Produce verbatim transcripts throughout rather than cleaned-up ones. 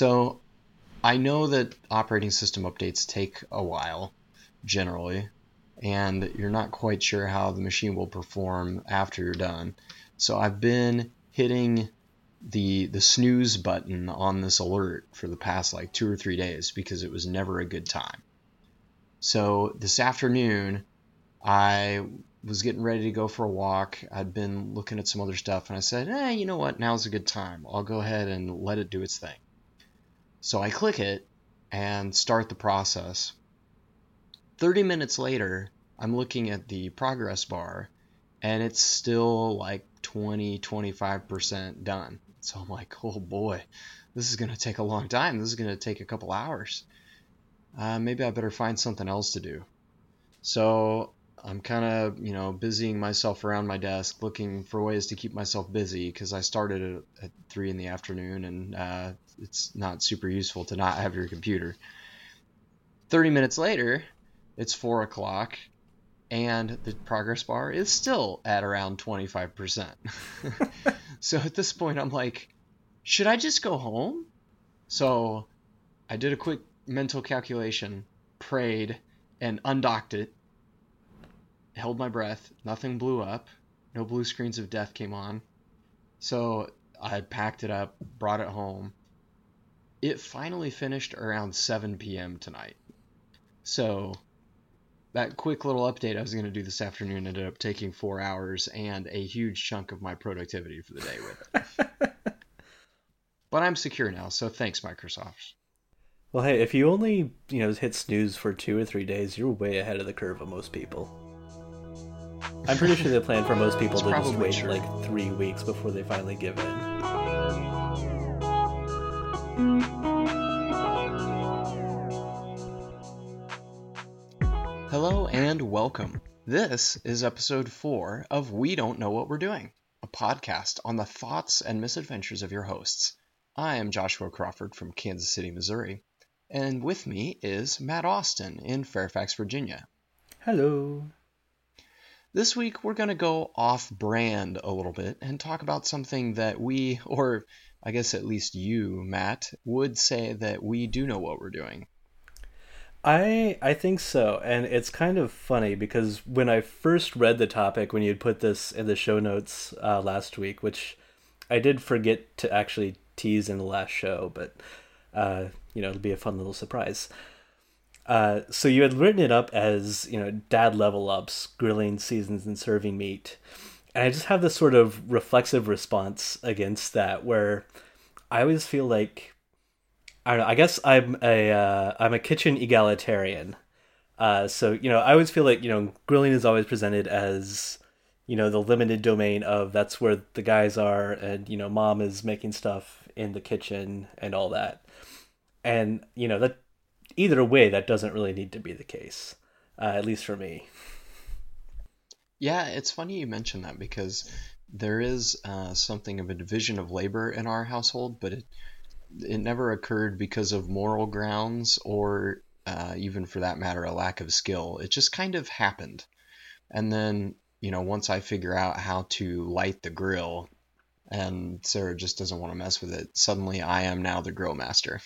So I know that operating system updates take a while, generally, and you're not quite sure how the machine will perform after you're done. So I've been hitting the the snooze button on this alert for the past like two or three days because it was never a good time. So this afternoon, I was getting ready to go for a walk. I'd been looking at some other stuff, and I said, eh, you know what? Now's a good time. I'll go ahead and let it do its thing. So I click it and start the process. thirty minutes later, I'm looking at the progress bar, and it's still like twenty, twenty-five percent done. So I'm like, oh boy, this is going to take a long time. This is going to take a couple hours. Uh, maybe I better find something else to do. So I'm kind of, you know, busying myself around my desk, looking for ways to keep myself busy, because I started at, at three in the afternoon, and uh, it's not super useful to not have your computer. thirty minutes later, it's four o'clock, and the progress bar is still at around twenty-five percent. So at this point, I'm like, should I just go home? So I did a quick mental calculation, prayed, and undocked it. Held my breath. Nothing blew up. No blue screens of death came on. So I packed it up, brought it home. It finally finished around seven p.m. tonight. So that quick little update I was going to do this afternoon ended up taking four hours and a huge chunk of my productivity for the day with it. But I'm secure now, so thanks, Microsoft. Well, hey, if you only, you know, hit snooze for two or three days, you're way ahead of the curve of most people. I'm pretty sure the plan for most people is to just wait true. like three weeks before they finally give in. Hello and welcome. This is episode four of We Don't Know What We're Doing, a podcast on the thoughts and misadventures of your hosts. I am Joshua Crawford from Kansas City, Missouri, and with me is Matt Austin in Fairfax, Virginia. Hello. This week, we're going to go off-brand a little bit and talk about something that we, or I guess at least you, Matt, would say that we do know what we're doing. I I think so, and it's kind of funny because when I first read the topic, when you'd put this in the show notes uh, last week, which I did forget to actually tease in the last show, but, uh, you know, it'll be a fun little surprise. Uh, so you had written it up as, you know, dad level ups, grilling seasons and serving meat. And I just have this sort of reflexive response against that where I always feel like, I don't know, I guess I'm a, uh, I'm a kitchen egalitarian. Uh, so, you know, I always feel like, you know, grilling is always presented as, you know, the limited domain of that's where the guys are and, you know, mom is making stuff in the kitchen and all that. And, you know, that, either way, that doesn't really need to be the case, uh, at least for me. Yeah, it's funny you mention that because there is uh, something of a division of labor in our household, but it it never occurred because of moral grounds or uh, even for that matter, a lack of skill. It just kind of happened. And then, you know, once I figure out how to light the grill and Sarah just doesn't want to mess with it, suddenly I am now the grill master.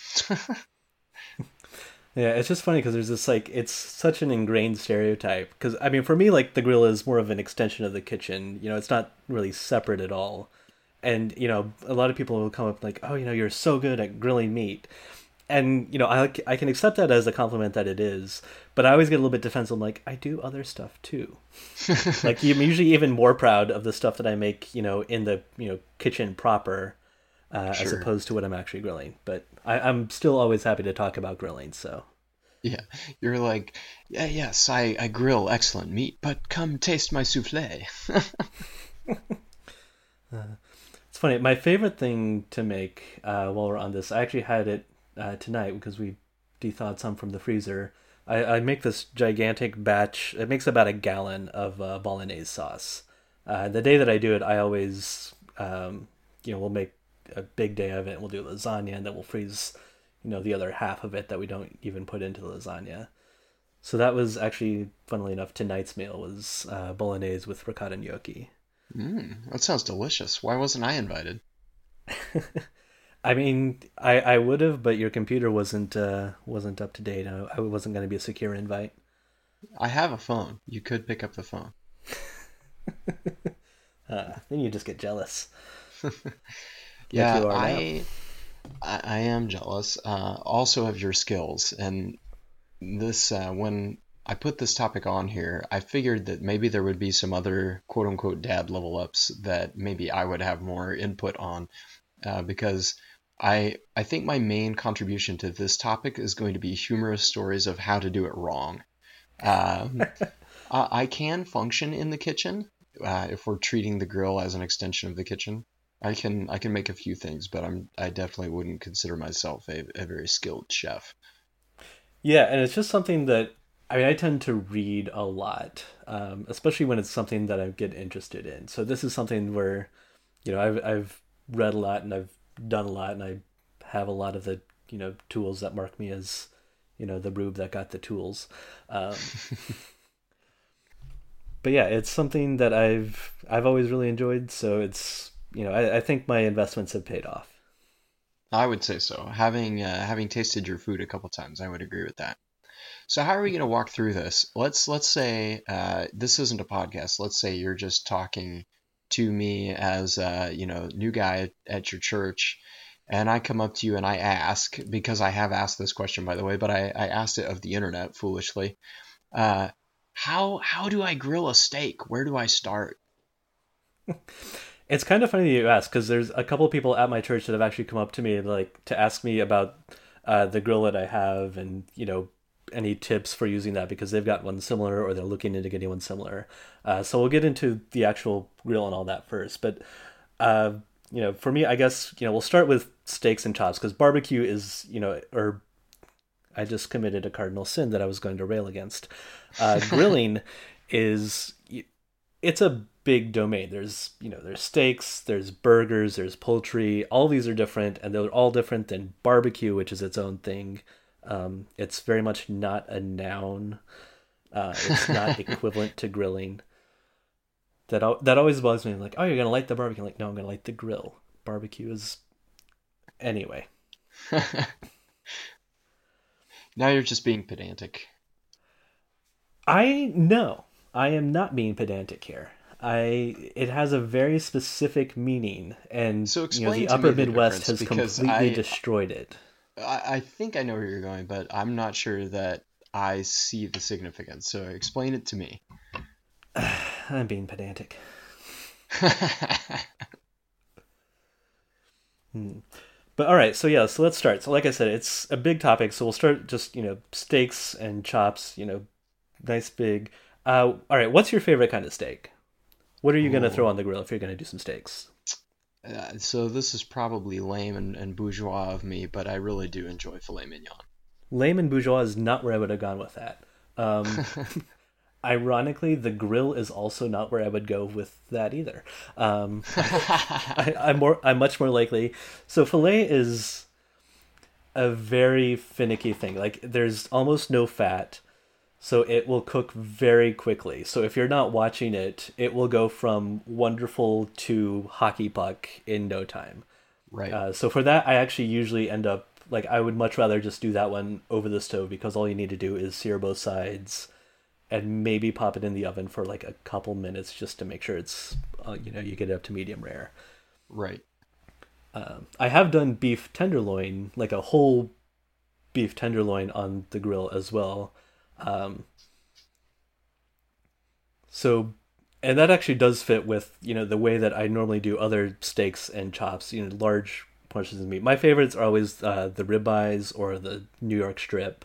Yeah, it's just funny because there's this, like, it's such an ingrained stereotype. Because, I mean, for me, like, the grill is more of an extension of the kitchen. You know, it's not really separate at all. And, you know, a lot of people will come up like, oh, you know, you're so good at grilling meat. And, you know, I, I can accept that as a compliment that it is. But I always get a little bit defensive. I'm like, I do other stuff, too. Like, I'm usually even more proud of the stuff that I make, you know, in the, you know, kitchen proper. Uh, sure. As opposed to what I'm actually grilling. But I, I'm still always happy to talk about grilling, so. Yeah, you're like, yeah, yes, I, I grill excellent meat, but come taste my souffle. uh, it's funny, my favorite thing to make uh, while we're on this, I actually had it uh, tonight because we thawed some from the freezer. I, I make this gigantic batch, it makes about a gallon of uh, bolognese sauce. Uh, the day that I do it, I always, um, you know, we'll make a big day of it. We'll do lasagna, and then we'll freeze, you know, the other half of it that we don't even put into lasagna. So that was actually, funnily enough, tonight's meal was uh, bolognese with ricotta gnocchi. Mm, that sounds delicious. Why wasn't I invited? I mean, I, I would have, but your computer wasn't uh, wasn't up to date. I, I wasn't going to be a secure invite. I have a phone. You could pick up the phone. uh, then you just get jealous. Yeah, like I, I I am jealous. Uh, also of your skills. And this uh, when I put this topic on here, I figured that maybe there would be some other quote unquote dad level ups that maybe I would have more input on, uh, because I I think my main contribution to this topic is going to be humorous stories of how to do it wrong. Uh, I, I can function in the kitchen uh, if we're treating the grill as an extension of the kitchen. I can I can make a few things, but I'm I definitely wouldn't consider myself a, a very skilled chef. Yeah, and it's just something that, I mean, I tend to read a lot, um, especially when it's something that I get interested in. So this is something where, you know, I've I've read a lot and I've done a lot, and I have a lot of the, you know, tools that mark me as, you know, the rube that got the tools. Um, but yeah, it's something that I've I've always really enjoyed. So it's, you know, I, I think my investments have paid off. I would say so. Having uh, having tasted your food a couple times, I would agree with that. So how are we going to walk through this? Let's let's say uh, this isn't a podcast. Let's say you're just talking to me as a, you know, new guy at your church, and I come up to you and I ask, because I have asked this question, by the way, but I, I asked it of the internet foolishly. Uh, how how do I grill a steak? Where do I start? It's kind of funny that you ask, because there's a couple of people at my church that have actually come up to me like to ask me about uh, the grill that I have, and, you know, any tips for using that, because they've got one similar or they're looking into getting one similar. Uh, so we'll get into the actual grill and all that first. But, uh, you know, for me, I guess, you know, we'll start with steaks and chops, because barbecue is, you know, or I just committed a cardinal sin that I was going to rail against. Uh, grilling is, it's a big domain. There's, you know, there's steaks, there's burgers, there's poultry. All these are different, and they're all different than barbecue, which is its own thing. Um, it's very much not a noun. Uh, it's not equivalent to grilling. That al- that always bugs me. I'm like, oh, you're going to light the barbecue. I'm like, no, I'm going to light the grill. Barbecue is... Anyway. Now you're just being pedantic. I know. I am not being pedantic here. I It has a very specific meaning. And so you know, the upper Midwest has completely I... destroyed it. I think I know where you're going, but I'm not sure that I see the significance. So explain it to me. I'm being pedantic. hmm. But all right, so yeah, so let's start. So like I said, it's a big topic. So we'll start just, you know, steaks and chops, you know, nice big. Uh, all right, what's your favorite kind of steak? What are you going to throw on the grill if you're going to do some steaks? Uh, so this is probably lame and, and bourgeois of me, but I really do enjoy filet mignon. Lame and bourgeois is not where I would have gone with that. Um, ironically, the grill is also not where I would go with that either. Um, I, I'm more, I'm much more likely. So filet is a very finicky thing. Like there's almost no fat, so it will cook very quickly. So if you're not watching it, it will go from wonderful to hockey puck in no time. Right. Uh, so for that, I actually usually end up, like, I would much rather just do that one over the stove, because all you need to do is sear both sides and maybe pop it in the oven for like a couple minutes just to make sure it's, uh, you know, you get it up to medium rare. Right. Um, I have done beef tenderloin, like a whole beef tenderloin on the grill as well. Um, so, and that actually does fit with, you know, the way that I normally do other steaks and chops, you know, large portions of meat. My favorites are always, uh, the ribeyes or the New York strip.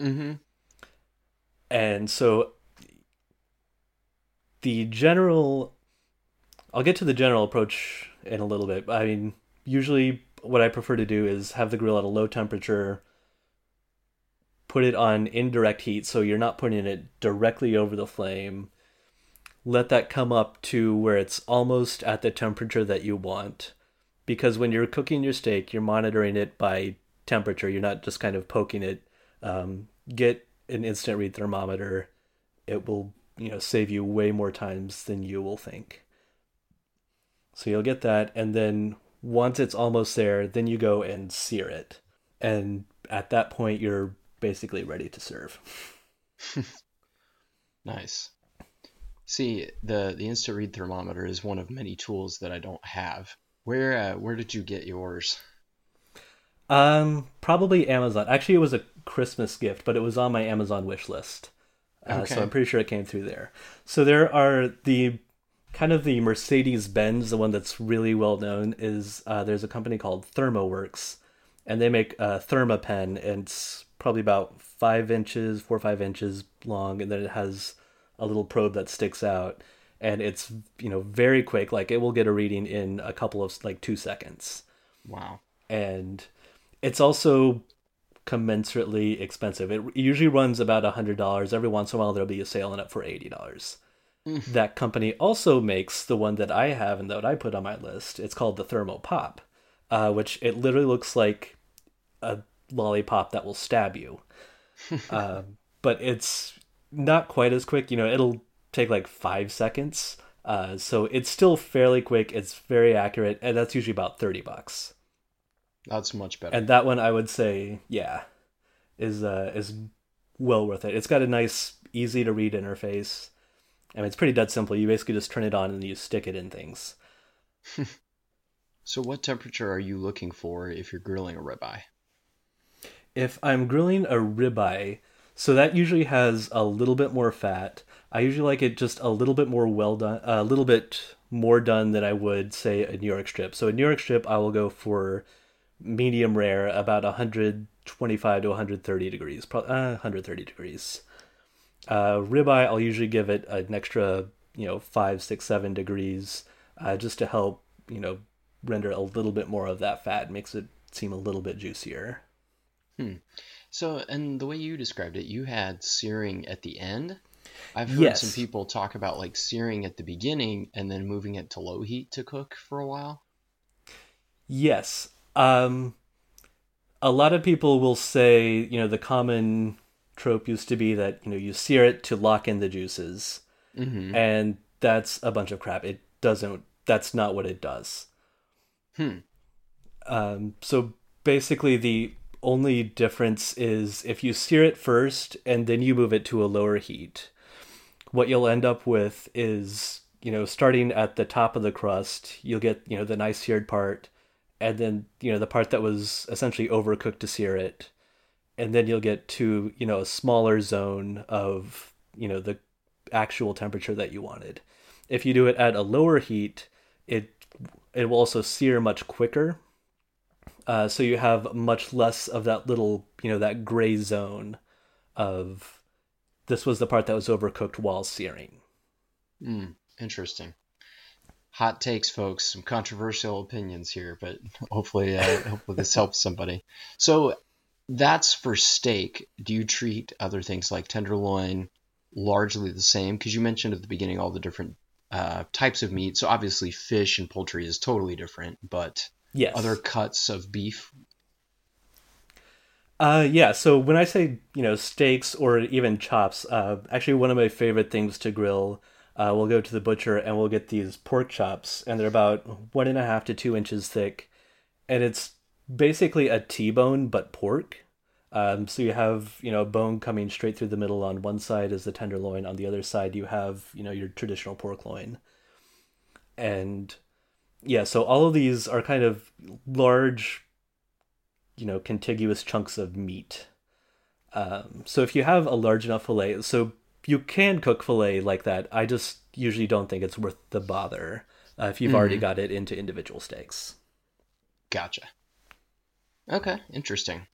Mm-hmm. And so the general, I'll get to the general approach in a little bit. I mean, usually what I prefer to do is have the grill at a low temperature, put it on indirect heat, so you're not putting it directly over the flame. Let that come up to where it's almost at the temperature that you want. Because when you're cooking your steak, you're monitoring it by temperature. You're not just kind of poking it. Um, get an instant read thermometer. It will, you know, save you way more times than you will think. So you'll get that. And then Once it's almost there, then you go and sear it. And at that point, you're basically ready to serve. Nice. See, the, the Insta-Read thermometer is one of many tools that I don't have. Where uh, where did you get yours? Um, probably Amazon. Actually, it was a Christmas gift, but it was on my Amazon wish list. Uh, okay. So I'm pretty sure it came through there. So there are the... Kind of the Mercedes-Benz, the one that's really well known, is uh, there's a company called ThermoWorks, and they make a Thermapen, and it's probably about five inches, four or five inches long, and then it has a little probe that sticks out, and it's, you know, very quick. Like, it will get a reading in a couple of, like, two seconds. Wow. And it's also commensurately expensive. It usually runs about one hundred dollars. Every once in a while, there'll be a sale on it for eighty dollars. That company also makes the one that I have and that I put on my list. It's called the Thermo Pop, uh, which it literally looks like a lollipop that will stab you. uh, but it's not quite as quick. You know, it'll take like five seconds. Uh, so it's still fairly quick. It's very accurate. And that's usually about thirty bucks. That's much better. And that one I would say, yeah, is uh, is well worth it. It's got a nice, easy to read interface. I mean, it's pretty dead simple. You basically just turn it on and you stick it in things. So what temperature are you looking for if you're grilling a ribeye? If I'm grilling a ribeye, so that usually has a little bit more fat. I usually like it just a little bit more well done, a little bit more done than I would, say, a New York strip. So a New York strip, I will go for medium rare, about one twenty-five to one thirty degrees, probably uh, one thirty degrees. Uh, ribeye, I'll usually give it an extra, you know, five, six, seven degrees, uh, just to help, you know, render a little bit more of that fat, makes it seem a little bit juicier. Hmm. So, and the way you described it, you had searing at the end. I've heard yes. some people talk about like searing at the beginning and then moving it to low heat to cook for a while. Yes. Um, a lot of people will say, you know, the common trope used to be that, you know, you sear it to lock in the juices, mm-hmm. and that's a bunch of crap. It doesn't, that's not what it does. Hmm. Um, so basically the only difference is if you sear it first and then you move it to a lower heat, what you'll end up with is, you know, starting at the top of the crust, you'll get, you know, the nice seared part, and then, you know, the part that was essentially overcooked to sear it. And then you'll get to, you know, a smaller zone of, you know, the actual temperature that you wanted. If you do it at a lower heat, it it will also sear much quicker. Uh, so you have much less of that little, you know, that gray zone of this was the part that was overcooked while searing. Mm, interesting. Hot takes, folks. Some controversial opinions here, but hopefully, uh, hopefully this helps somebody. So... That's for steak. Do you treat other things like tenderloin largely the same? Because you mentioned at the beginning all the different uh, types of meat. So obviously fish and poultry is totally different, but yes. Other cuts of beef? Uh, yeah, so when I say, you know, steaks or even chops, uh, actually one of my favorite things to grill, uh, we'll go to the butcher and we'll get these pork chops, and they're about one and a half to two inches thick, and it's basically a T-bone, but pork. Um, so you have, you know, a bone coming straight through the middle. On one side is the tenderloin. On the other side, you have, you know, your traditional pork loin. And yeah, so all of these are kind of large, you know, contiguous chunks of meat. Um, so if you have a large enough fillet, so you can cook fillet like that. I just usually don't think it's worth the bother uh, if you've mm-hmm. already got it into individual steaks. Gotcha. Okay, interesting.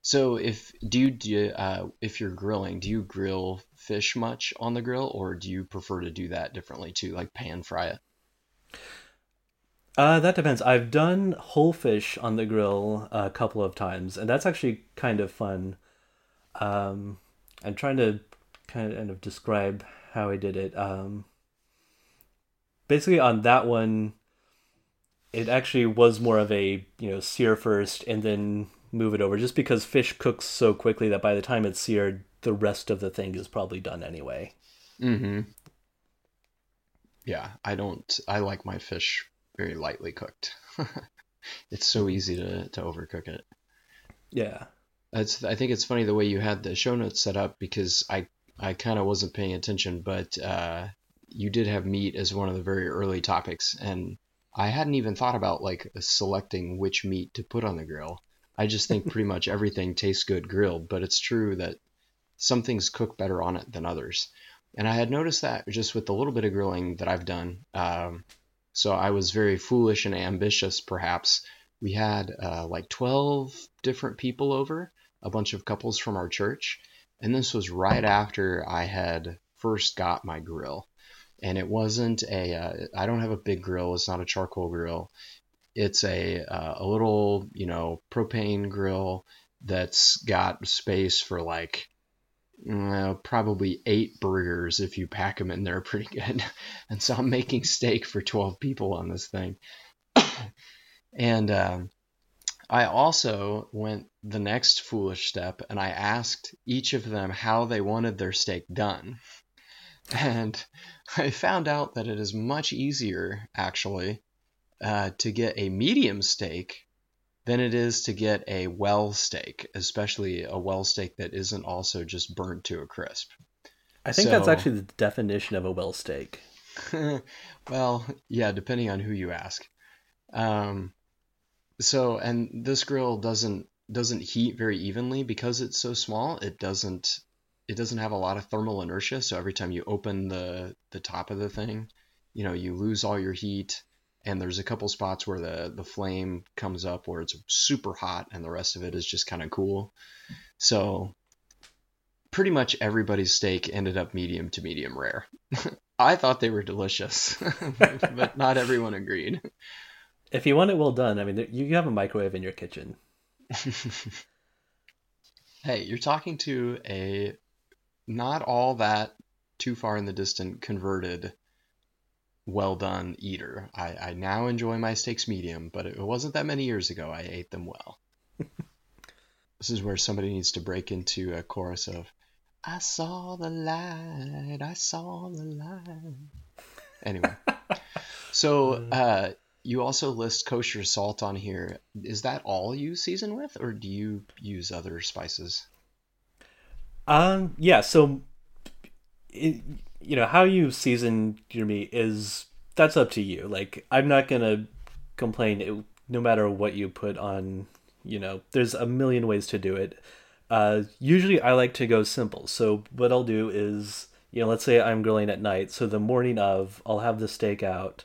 So, if do you do uh, if you're grilling, do you grill fish much on the grill, or do you prefer to do that differently too, like pan fry it? Uh, that depends. I've done whole fish on the grill a couple of times, and that's actually kind of fun. Um, I'm trying to kind of describe how I did it. Um, basically, on that one. It actually was more of a, you know, sear first and then move it over, just because fish cooks so quickly that by the time it's seared, the rest of the thing is probably done anyway. Mm-hmm. Yeah, I don't, I like my fish very lightly cooked. It's so easy to, to overcook it. Yeah. It's, I think it's funny the way you had the show notes set up, because I, I kind of wasn't paying attention, but uh, you did have meat as one of the very early topics. And I hadn't even thought about like selecting which meat to put on the grill. I just think pretty much everything tastes good grilled, but it's true that some things cook better on it than others. And I had noticed that just with the little bit of grilling that I've done. Um, so I was very foolish and ambitious, perhaps. We had uh, like twelve different people over, a bunch of couples from our church. And this was right after I had first got my grill. And it wasn't a, uh, I don't have a big grill. It's not a charcoal grill. It's a, uh, a little, you know, propane grill that's got space for like, Uh, probably eight burgers if you pack them in there pretty good. And so I'm making steak for twelve people on this thing. And um, I also went the next foolish step, and I asked each of them how they wanted their steak done. And I found out that it is much easier, actually, uh, to get a medium steak than it is to get a well steak, especially a well steak that isn't also just burnt to a crisp. I think so, that's actually the definition of a well steak. Well, yeah, depending on who you ask. Um, so, and this grill doesn't doesn't heat very evenly because it's so small. It doesn't it doesn't have a lot of thermal inertia. So every time you open the the top of the thing, you know, you lose all your heat. And there's a couple spots where the, the flame comes up where it's super hot and the rest of it is just kind of cool. So pretty much everybody's steak ended up medium to medium rare. I thought they were delicious, but not everyone agreed. If you want it well done, I mean, you have a microwave in your kitchen. Hey, you're talking to a not all that too far in the distant converted well done eater. I, I now enjoy my steaks medium, but it wasn't that many years ago I ate them well. This is where somebody needs to break into a chorus of, I saw the light, I saw the light. Anyway. So uh, you also list kosher salt on here. Is that all you season with, or do you use other spices? Um. Yeah, so... It, you know, how you season your meat is, that's up to you. Like, I'm not gonna complain it, no matter what you put on. You know, there's a million ways to do it. Uh, usually I like to go simple. So what I'll do is, you know, let's say I'm grilling at night. So the morning of, I'll have the steak out.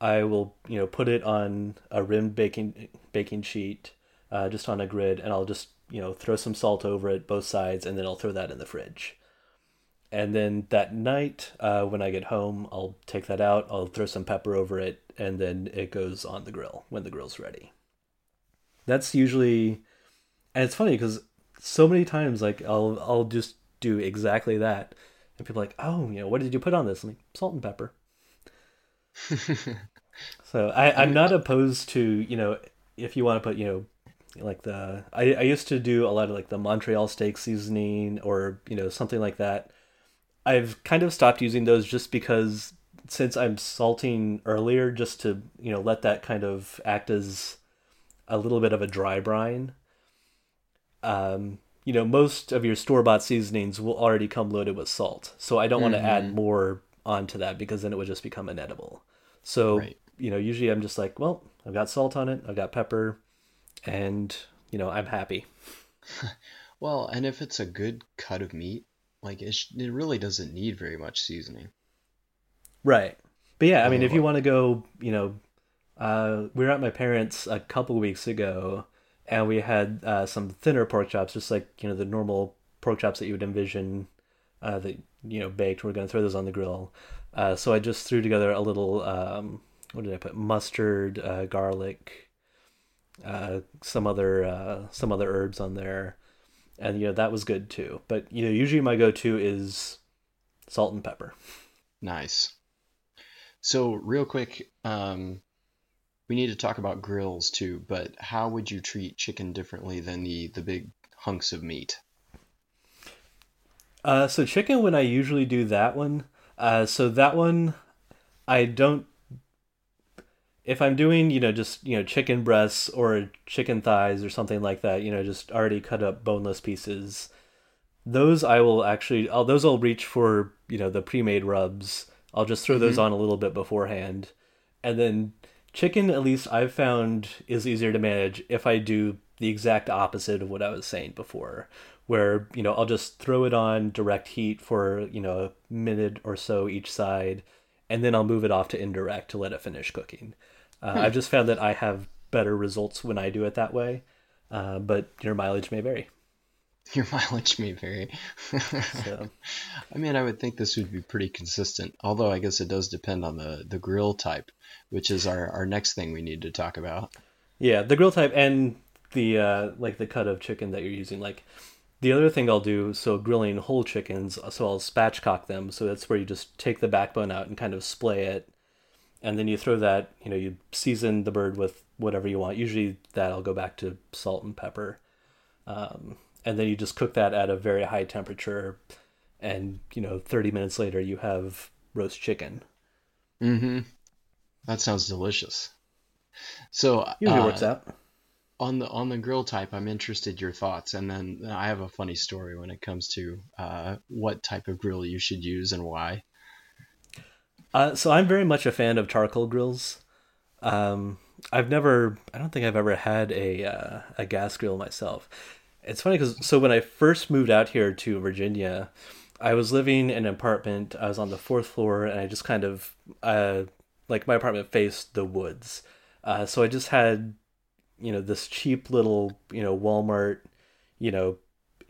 I will, you know, put it on a rimmed baking, baking sheet, uh, just on a grid. And I'll just, you know, throw some salt over it, both sides. And then I'll throw that in the fridge. And then that night, uh, when I get home, I'll take that out. I'll throw some pepper over it, and then it goes on the grill when the grill's ready. That's usually, and it's funny because so many times, like I'll I'll just do exactly that, and people are like, oh, you know, what did you put on this? I'm like, salt and pepper. So I, I'm not opposed to, you know, if you want to put, you know, like the I I used to do a lot of like the Montreal steak seasoning or, you know, something like that. I've kind of stopped using those just because since I'm salting earlier, just to, you know, let that kind of act as a little bit of a dry brine. Um, you know, most of your store-bought seasonings will already come loaded with salt. So I don't mm-hmm. want to add more onto that because then it would just become inedible. So, right. You know, usually I'm just like, well, I've got salt on it. I've got pepper and, you know, I'm happy. Well, and if it's a good cut of meat, like it, sh- it really doesn't need very much seasoning. Right. But yeah, I mean, oh, if you want to go, you know, uh, we were at my parents' a couple weeks ago and we had uh, some thinner pork chops, just like, you know, the normal pork chops that you would envision uh, that, you know, baked. We're going to throw those on the grill. Uh, so I just threw together a little, um, what did I put? Mustard, uh, garlic, uh, some other uh, some other herbs on there. And, you know, that was good, too. But, you know, usually my go-to is salt and pepper. Nice. So real quick, um, we need to talk about grills, too. But how would you treat chicken differently than the, the big hunks of meat? Uh, so chicken, when I usually do that one, uh, so that one, I don't... if I'm doing, you know, just, you know, chicken breasts or chicken thighs or something like that, you know, just already cut up boneless pieces, those I will actually, I'll, those I'll reach for, you know, the pre-made rubs. I'll just throw mm-hmm. those on a little bit beforehand. And then chicken, at least I've found, is easier to manage if I do the exact opposite of what I was saying before, where, you know, I'll just throw it on direct heat for, you know, a minute or so each side, and then I'll move it off to indirect to let it finish cooking. Uh, hmm. I've just found that I have better results when I do it that way, uh, but your mileage may vary. Your mileage may vary. So. I mean, I would think this would be pretty consistent, although I guess it does depend on the, the grill type, which is our, our next thing we need to talk about. Yeah, the grill type and the uh, like the cut of chicken that you're using. Like the other thing I'll do, so grilling whole chickens, so I'll spatchcock them. So that's where you just take the backbone out and kind of splay it. And then you throw that, you know, you season the bird with whatever you want. Usually that I'll go back to salt and pepper. Um, and then you just cook that at a very high temperature. And, you know, thirty minutes later, you have roast chicken. Mm-hmm. That sounds delicious. So usually uh, works out. On the on the grill type, I'm interested your thoughts, and then I have a funny story when it comes to uh, what type of grill you should use and why. Uh, so I'm very much a fan of charcoal grills. Um, I've never, I don't think I've ever had a uh, a gas grill myself. It's funny because so when I first moved out here to Virginia, I was living in an apartment. I was on the fourth floor, and I just kind of uh, like my apartment faced the woods, uh, so I just had, you know, this cheap little, you know, Walmart, you know,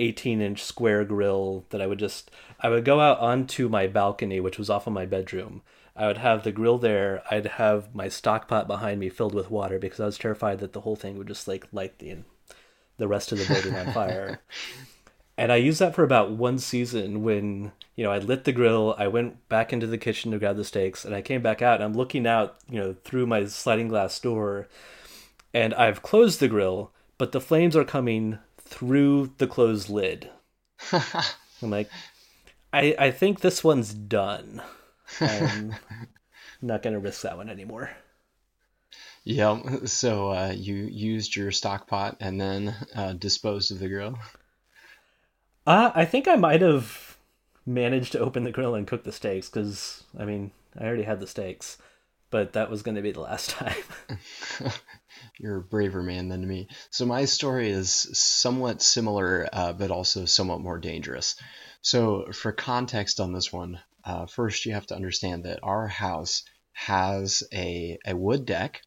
eighteen inch square grill that I would just, I would go out onto my balcony, which was off of my bedroom. I would have the grill there. I'd have my stock pot behind me filled with water because I was terrified that the whole thing would just like light the, the rest of the building on fire. And I used that for about one season when, you know, I lit the grill. I went back into the kitchen to grab the steaks, and I came back out and I'm looking out, you know, through my sliding glass door. And I've closed the grill, but the flames are coming through the closed lid. I'm like, I, I think this one's done. I'm not going to risk that one anymore. Yeah, so uh, you used your stock pot and then uh, disposed of the grill? Uh, I think I might have managed to open the grill and cook the steaks because, I mean, I already had the steaks. But that was going to be the last time. You're a braver man than me. So my story is somewhat similar, uh, but also somewhat more dangerous. So for context on this one, uh, first you have to understand that our house has a, a wood deck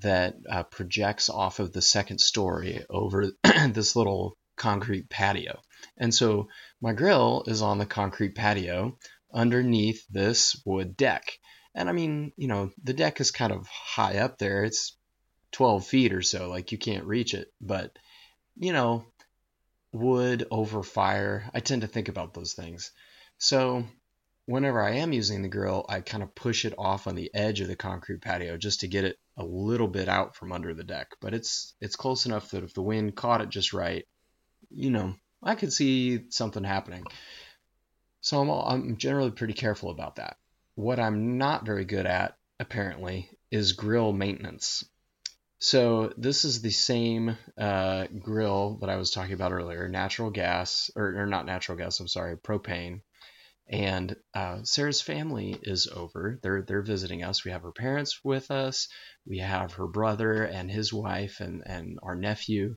that uh, projects off of the second story over this little concrete patio. And so my grill is on the concrete patio underneath this wood deck. And I mean, you know, the deck is kind of high up there. It's twelve feet or so, like you can't reach it. But, you know, wood over fire, I tend to think about those things. So whenever I am using the grill, I kind of push it off on the edge of the concrete patio just to get it a little bit out from under the deck. But it's it's close enough that if the wind caught it just right, you know, I could see something happening. So I'm all, I'm generally pretty careful about that. What I'm not very good at, apparently, is grill maintenance. So this is the same uh, grill that I was talking about earlier, natural gas, or, or not natural gas, I'm sorry, propane. And uh, Sarah's family is over. They're they're visiting us. We have her parents with us. We have her brother and his wife and, and our nephew.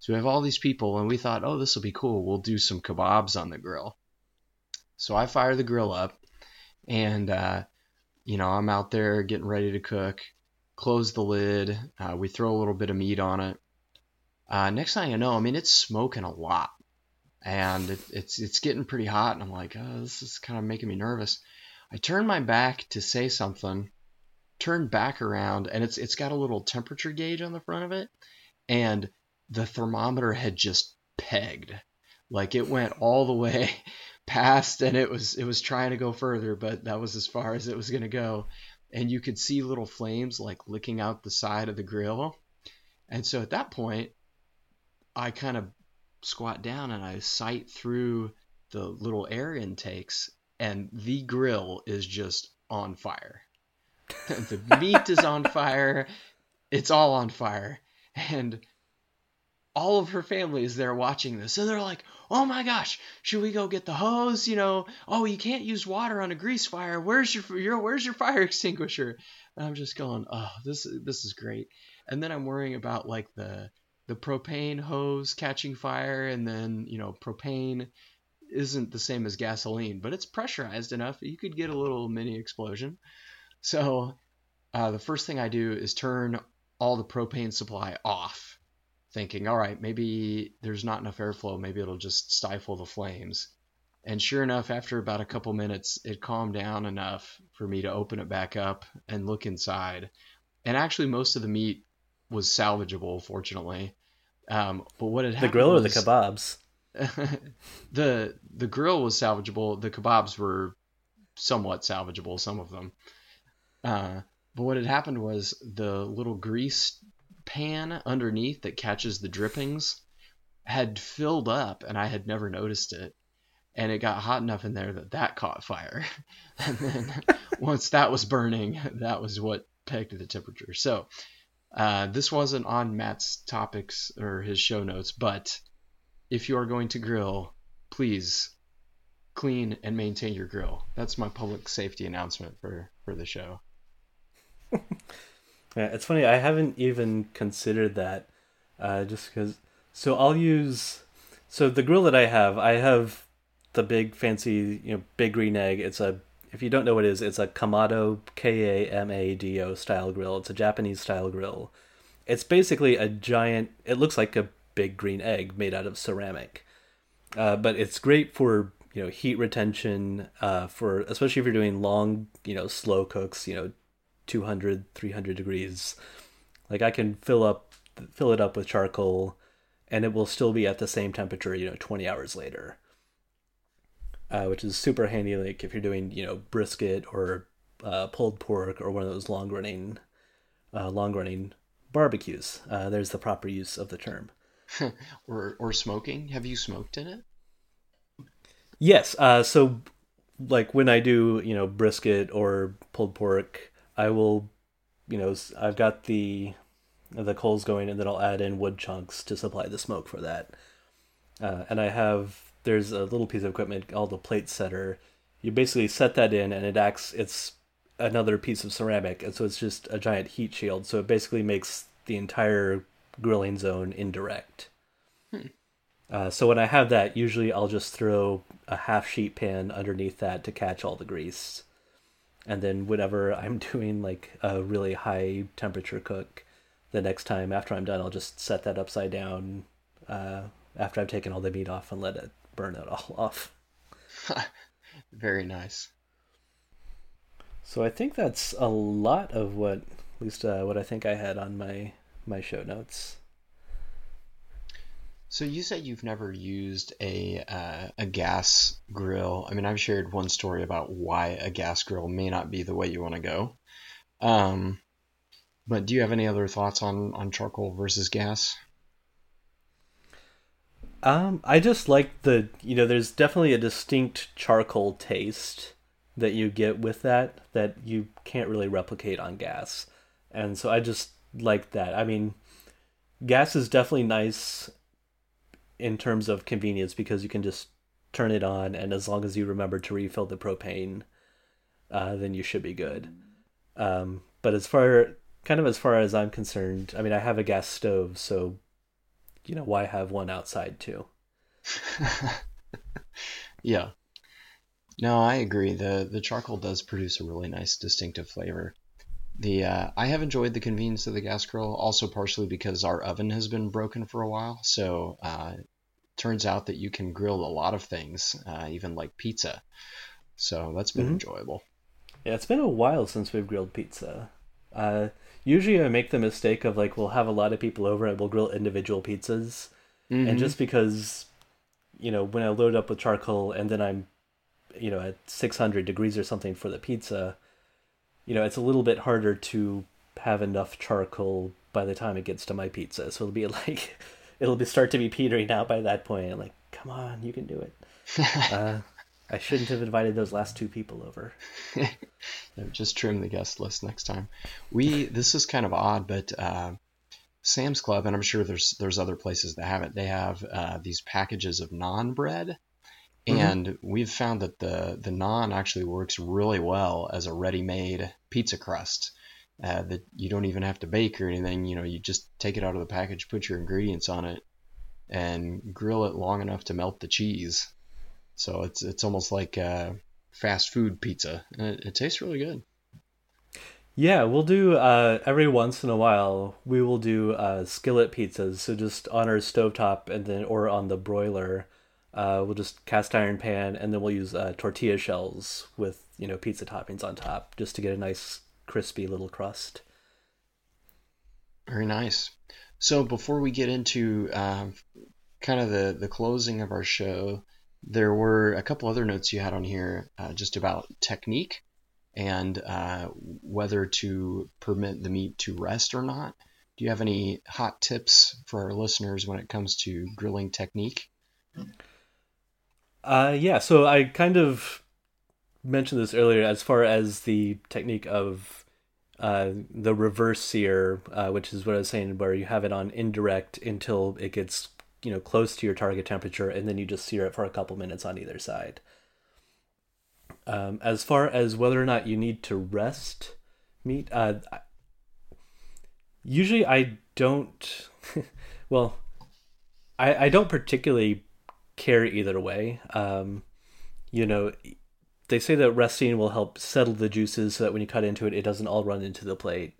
So we have all these people, and we thought, oh, this will be cool. We'll do some kebabs on the grill. So I fire the grill up. And, uh, you know, I'm out there getting ready to cook, close the lid. Uh, we throw a little bit of meat on it. Uh, next thing I know, I mean, it's smoking a lot and it, it's, it's getting pretty hot. And I'm like, oh, this is kind of making me nervous. I turn my back to say something, turn back around, and it's, it's got a little temperature gauge on the front of it. And the thermometer had just pegged, like it went all the way past, and it was it was trying to go further, but that was as far as it was going to go. And you could see little flames like licking out the side of the grill. And so at that point, I kind of squat down and I sight through the little air intakes, and the grill is just on fire. The meat is on fire. It's all on fire. And all of her family is there watching this. So they're like, oh my gosh, should we go get the hose? You know, oh, you can't use water on a grease fire. Where's your, your where's your fire extinguisher? And I'm just going, oh, this, this is great. And then I'm worrying about like the, the propane hose catching fire. And then, you know, propane isn't the same as gasoline, but it's pressurized enough that you could get a little mini explosion. So uh, the first thing I do is turn all the propane supply off, thinking, all right, maybe there's not enough airflow. Maybe it'll just stifle the flames. And sure enough, after about a couple minutes, it calmed down enough for me to open it back up and look inside. And actually, most of the meat was salvageable, fortunately. Um, but what had happened? The grill or the kebabs? the the grill was salvageable. The kebabs were somewhat salvageable, some of them. Uh, but what had happened was the little grease pan underneath that catches the drippings had filled up, and I had never noticed it. And it got hot enough in there that that caught fire. And then once that was burning, that was what pegged the temperature. So uh, this wasn't on Matt's topics or his show notes, but if you are going to grill, please clean and maintain your grill. That's my public safety announcement for, for the show. Yeah, it's funny. I haven't even considered that uh, just because. So I'll use. So the grill that I have, I have the big fancy, you know, Big Green Egg. It's a, if you don't know what it is, it's a Kamado, K A M A D O style grill. It's a Japanese style grill. It's basically a giant, it looks like a big green egg made out of ceramic. Uh, but it's great for, you know, heat retention, uh, for, especially if you're doing long, you know, slow cooks, you know, two hundred, three hundred degrees. Like I can fill up, fill it up with charcoal and it will still be at the same temperature, you know, twenty hours later. Uh, which is super handy, like if you're doing, you know, brisket or uh, pulled pork or one of those long-running, uh, long-running barbecues. Uh, there's the proper use of the term. or or smoking. Have you smoked in it? Yes. Uh, so, like when I do, you know, brisket or pulled pork, I will, you know, I've got the the coals going, and then I'll add in wood chunks to supply the smoke for that. Uh, and I have. There's a little piece of equipment called the plate setter. You basically set that in and it acts, it's another piece of ceramic. And so it's just a giant heat shield. So it basically makes the entire grilling zone indirect. Hmm. Uh, so when I have that, usually I'll just throw a half sheet pan underneath that to catch all the grease. And then whenever I'm doing like a really high temperature cook, the next time after I'm done, I'll just set that upside down uh, after I've taken all the meat off and let it burn it all off. Very nice. So I think that's a lot of what, at least uh, what I think I had on my my show notes. So you said you've never used a uh, a gas grill. I mean, I've shared one story about why a gas grill may not be the way you want to go. Um, but do you have any other thoughts on on charcoal versus gas? Um, I just like the, you know, there's definitely a distinct charcoal taste that you get with that, that you can't really replicate on gas. And so I just like that. I mean, gas is definitely nice in terms of convenience because you can just turn it on. And as long as you remember to refill the propane, uh, then you should be good. Um, but as far, kind of as far as I'm concerned, I mean, I have a gas stove, so you know, why have one outside too? Yeah. No, I agree. The the charcoal does produce a really nice distinctive flavor. The uh, I have enjoyed the convenience of the gas grill, also partially because our oven has been broken for a while. So uh, turns out that you can grill a lot of things, uh, even like pizza. So that's been mm-hmm. enjoyable. Yeah, it's been a while since we've grilled pizza. Uh, usually I make the mistake of like, we'll have a lot of people over and we'll grill individual pizzas. Mm-hmm. And just because, you know, when I load up with charcoal and then I'm, you know, at six hundred degrees or something for the pizza, you know, it's a little bit harder to have enough charcoal by the time it gets to my pizza. So it'll be like, it'll be start to be petering out by that point. I'm like, come on, you can do it. uh, I shouldn't have invited those last two people over. Just trim the guest list next time. We this is kind of odd, but uh, Sam's Club, and I'm sure there's there's other places that have it. They have uh, these packages of naan bread, mm-hmm. and we've found that the the naan actually works really well as a ready-made pizza crust. Uh, that you don't even have to bake or anything. You know, you just take it out of the package, put your ingredients on it, and grill it long enough to melt the cheese. So it's it's almost like uh, fast food pizza. And it, it tastes really good. Yeah, we'll do, uh, every once in a while, we will do uh, skillet pizzas. So just on our stovetop and then, or on the broiler, uh, we'll just cast iron pan, and then we'll use uh, tortilla shells with, you know, pizza toppings on top just to get a nice crispy little crust. Very nice. So before we get into um, kind of the, the closing of our show, there were a couple other notes you had on here uh, just about technique and uh, whether to permit the meat to rest or not. Do you have any hot tips for our listeners when it comes to grilling technique? Uh, yeah, so I kind of mentioned this earlier as far as the technique of uh, the reverse sear, uh, which is what I was saying, where you have it on indirect until it gets, you know, close to your target temperature, and then you just sear it for a couple minutes on either side. Um, as far as whether or not you need to rest meat, uh, I, usually I don't. well, I, I don't particularly care either way. Um, you know. They say that resting will help settle the juices so that when you cut into it, it doesn't all run into the plate.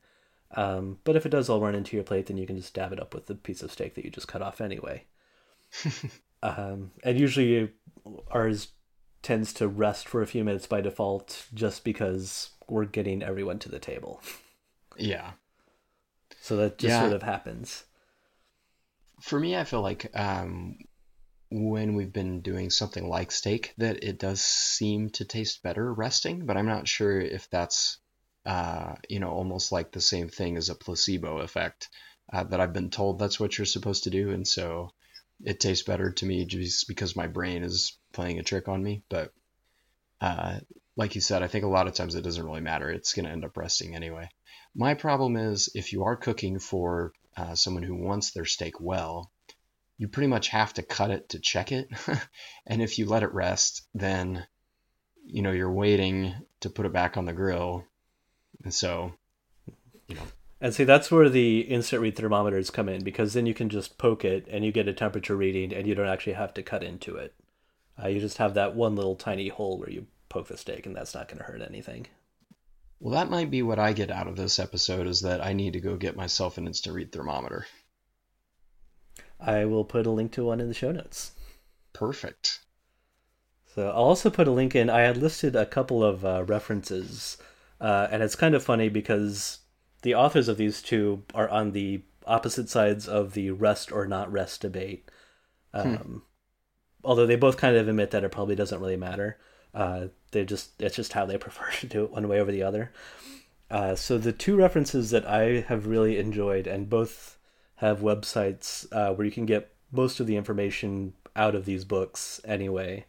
Um, but if it does all run into your plate, then you can just dab it up with the piece of steak that you just cut off anyway. um, and usually ours tends to rest for a few minutes by default just because we're getting everyone to the table. Yeah. So that just yeah. sort of happens. For me, I feel like... Um... when we've been doing something like steak, that it does seem to taste better resting, but I'm not sure if that's, uh, you know, almost like the same thing as a placebo effect uh, that I've been told that's what you're supposed to do. And so it tastes better to me just because my brain is playing a trick on me. But uh, like you said, I think a lot of times it doesn't really matter. It's going to end up resting anyway. My problem is if you are cooking for uh, someone who wants their steak well, you pretty much have to cut it to check it. And if you let it rest, then, you know, you're waiting to put it back on the grill. And so, you know. And see, that's where the instant read thermometers come in, because then you can just poke it and you get a temperature reading and you don't actually have to cut into it. Uh, you just have that one little tiny hole where you poke the steak, and that's not going to hurt anything. Well, that might be what I get out of this episode, is that I need to go get myself an instant read thermometer. I will put a link to one in the show notes. Perfect. So I'll also put a link in. I had listed a couple of uh, references, uh, and it's kind of funny because the authors of these two are on the opposite sides of the rest or not rest debate. Um, hmm. Although they both kind of admit that it probably doesn't really matter. Uh, they just it's just how they prefer to do it one way over the other. Uh, so the two references that I have really enjoyed, and both have websites uh, where you can get most of the information out of these books anyway.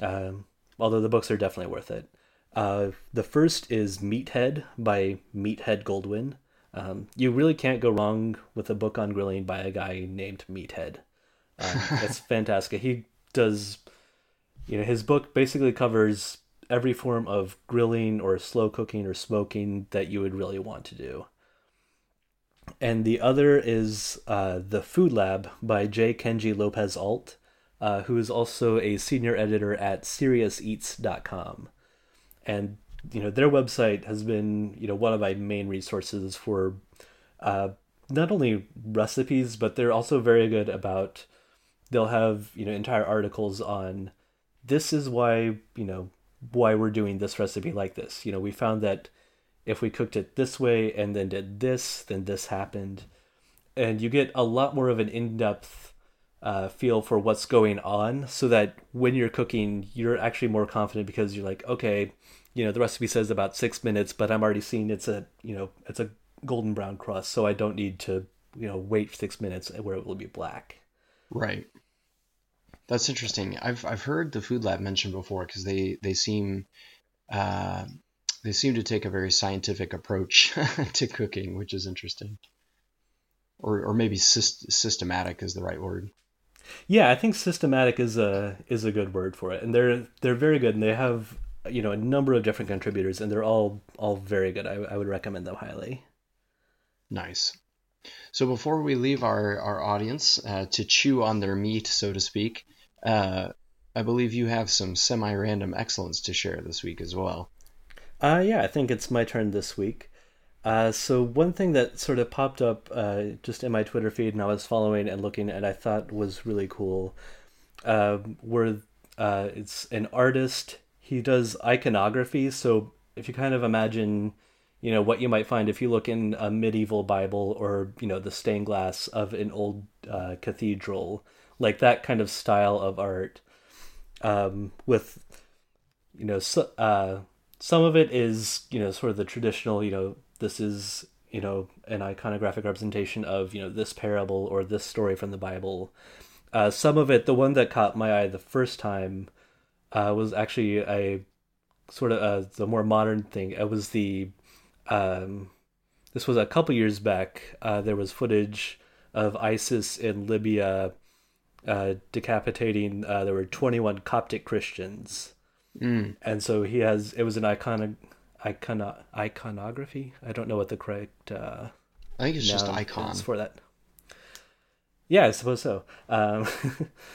Um, although the books are definitely worth it. Uh, the first is Meathead by Meathead Goldwyn. Um, you really can't go wrong with a book on grilling by a guy named Meathead. Um, it's fantastic. He does, you know, his book basically covers every form of grilling or slow cooking or smoking that you would really want to do. And the other is uh, The Food Lab by J. Kenji Lopez-Alt, uh, who is also a senior editor at Serious Eats dot com. And, you know, their website has been, you know, one of my main resources for uh, not only recipes, but they're also very good about, they'll have, you know, entire articles on this is why, you know, why we're doing this recipe like this. You know, we found that if we cooked it this way and then did this, then this happened. And you get a lot more of an in-depth uh, feel for what's going on, so that when you're cooking, you're actually more confident, because you're like, okay, you know, the recipe says about six minutes, but I'm already seeing it's a, you know, it's a golden brown crust, so I don't need to, you know, wait six minutes where it will be black. Right. That's interesting. I've I've heard the Food Lab mentioned before because they they seem uh, they seem to take a very scientific approach to cooking, which is interesting. Or or maybe syst- systematic is the right word. Yeah, I think systematic is a is a good word for it, and they're they're very good, and they have you know a number of different contributors, and they're all all very good. I I would recommend them highly. Nice. So before we leave our our audience uh, to chew on their meat, so to speak, uh, I believe you have some semi-random excellence to share this week as well. Uh, yeah, I think it's my turn this week. Uh, so one thing that sort of popped up uh, just in my Twitter feed, and I was following and looking at, I thought was really cool, uh, were uh, it's an artist. He does iconography. So if you kind of imagine, you know, what you might find if you look in a medieval Bible or, you know, the stained glass of an old uh, cathedral, like that kind of style of art um, with, you know, so, uh, some of it is, you know, sort of the traditional, you know, this is, you know, an iconographic representation of, you know, this parable or this story from the Bible. Uh, some of it, the one that caught my eye the first time uh, was actually a sort of a, the more modern thing. It was the, um, this was a couple years back. Uh, there was footage of ISIS in Libya uh, decapitating, uh, there were twenty-one Coptic Christians. Mm. And so he has, it was an iconic, Icono- iconography. I don't know what the correct. Uh, I think it's just icon for that. Yeah, I suppose so. Um,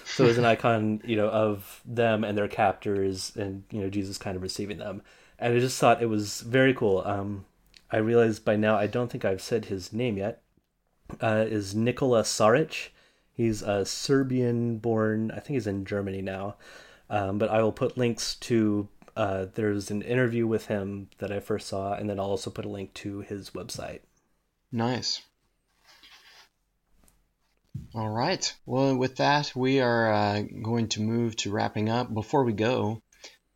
so it's an icon, you know, of them and their captors, and you know, Jesus kind of receiving them. And I just thought it was very cool. Um, I realized by now I don't think I've said his name yet. Uh, is Nikola Saric. He's a Serbian-born. I think he's in Germany now, um, but I will put links to. Uh, there's an interview with him that I first saw, and then I'll also put a link to his website. Nice. All right. Well, with that, we are uh, going to move to wrapping up. Before we go,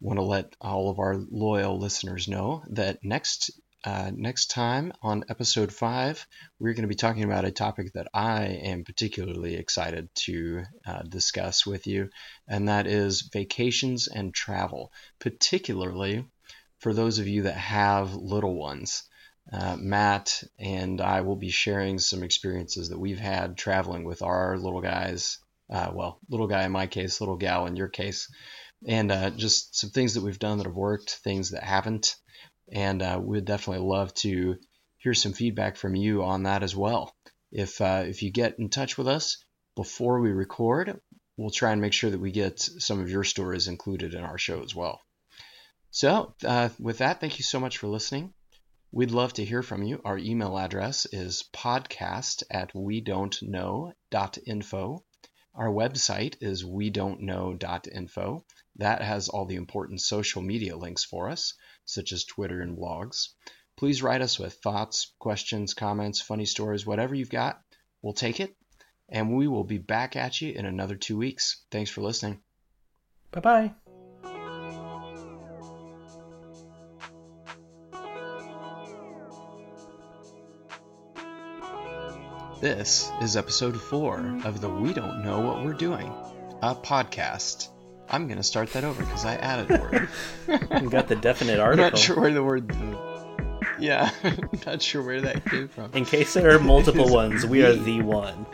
want to let all of our loyal listeners know that next uh, next time on episode five, we're going to be talking about a topic that I am particularly excited to uh, discuss with you, and that is vacations and travel, particularly for those of you that have little ones. Uh, Matt and I will be sharing some experiences that we've had traveling with our little guys, uh, well, little guy in my case, little gal in your case, and uh, just some things that we've done that have worked, things that haven't. And uh, we'd definitely love to hear some feedback from you on that as well. If uh, if you get in touch with us before we record, we'll try and make sure that we get some of your stories included in our show as well. So uh, with that, thank you so much for listening. We'd love to hear from you. Our email address is podcast at we don't know dot info. Our website is we don't know dot info. That has all the important social media links for us, such as Twitter and blogs. Please write us with thoughts, questions, comments, funny stories, whatever you've got. We'll take it, and we will be back at you in another two weeks. Thanks for listening. Bye-bye. This is episode four of the We Don't Know What We're Doing, a podcast. I'm going to start that over because I added a word. You got the definite article. I'm not sure where the word... Yeah, I'm not sure where that came from. In case there are multiple ones, we are the one.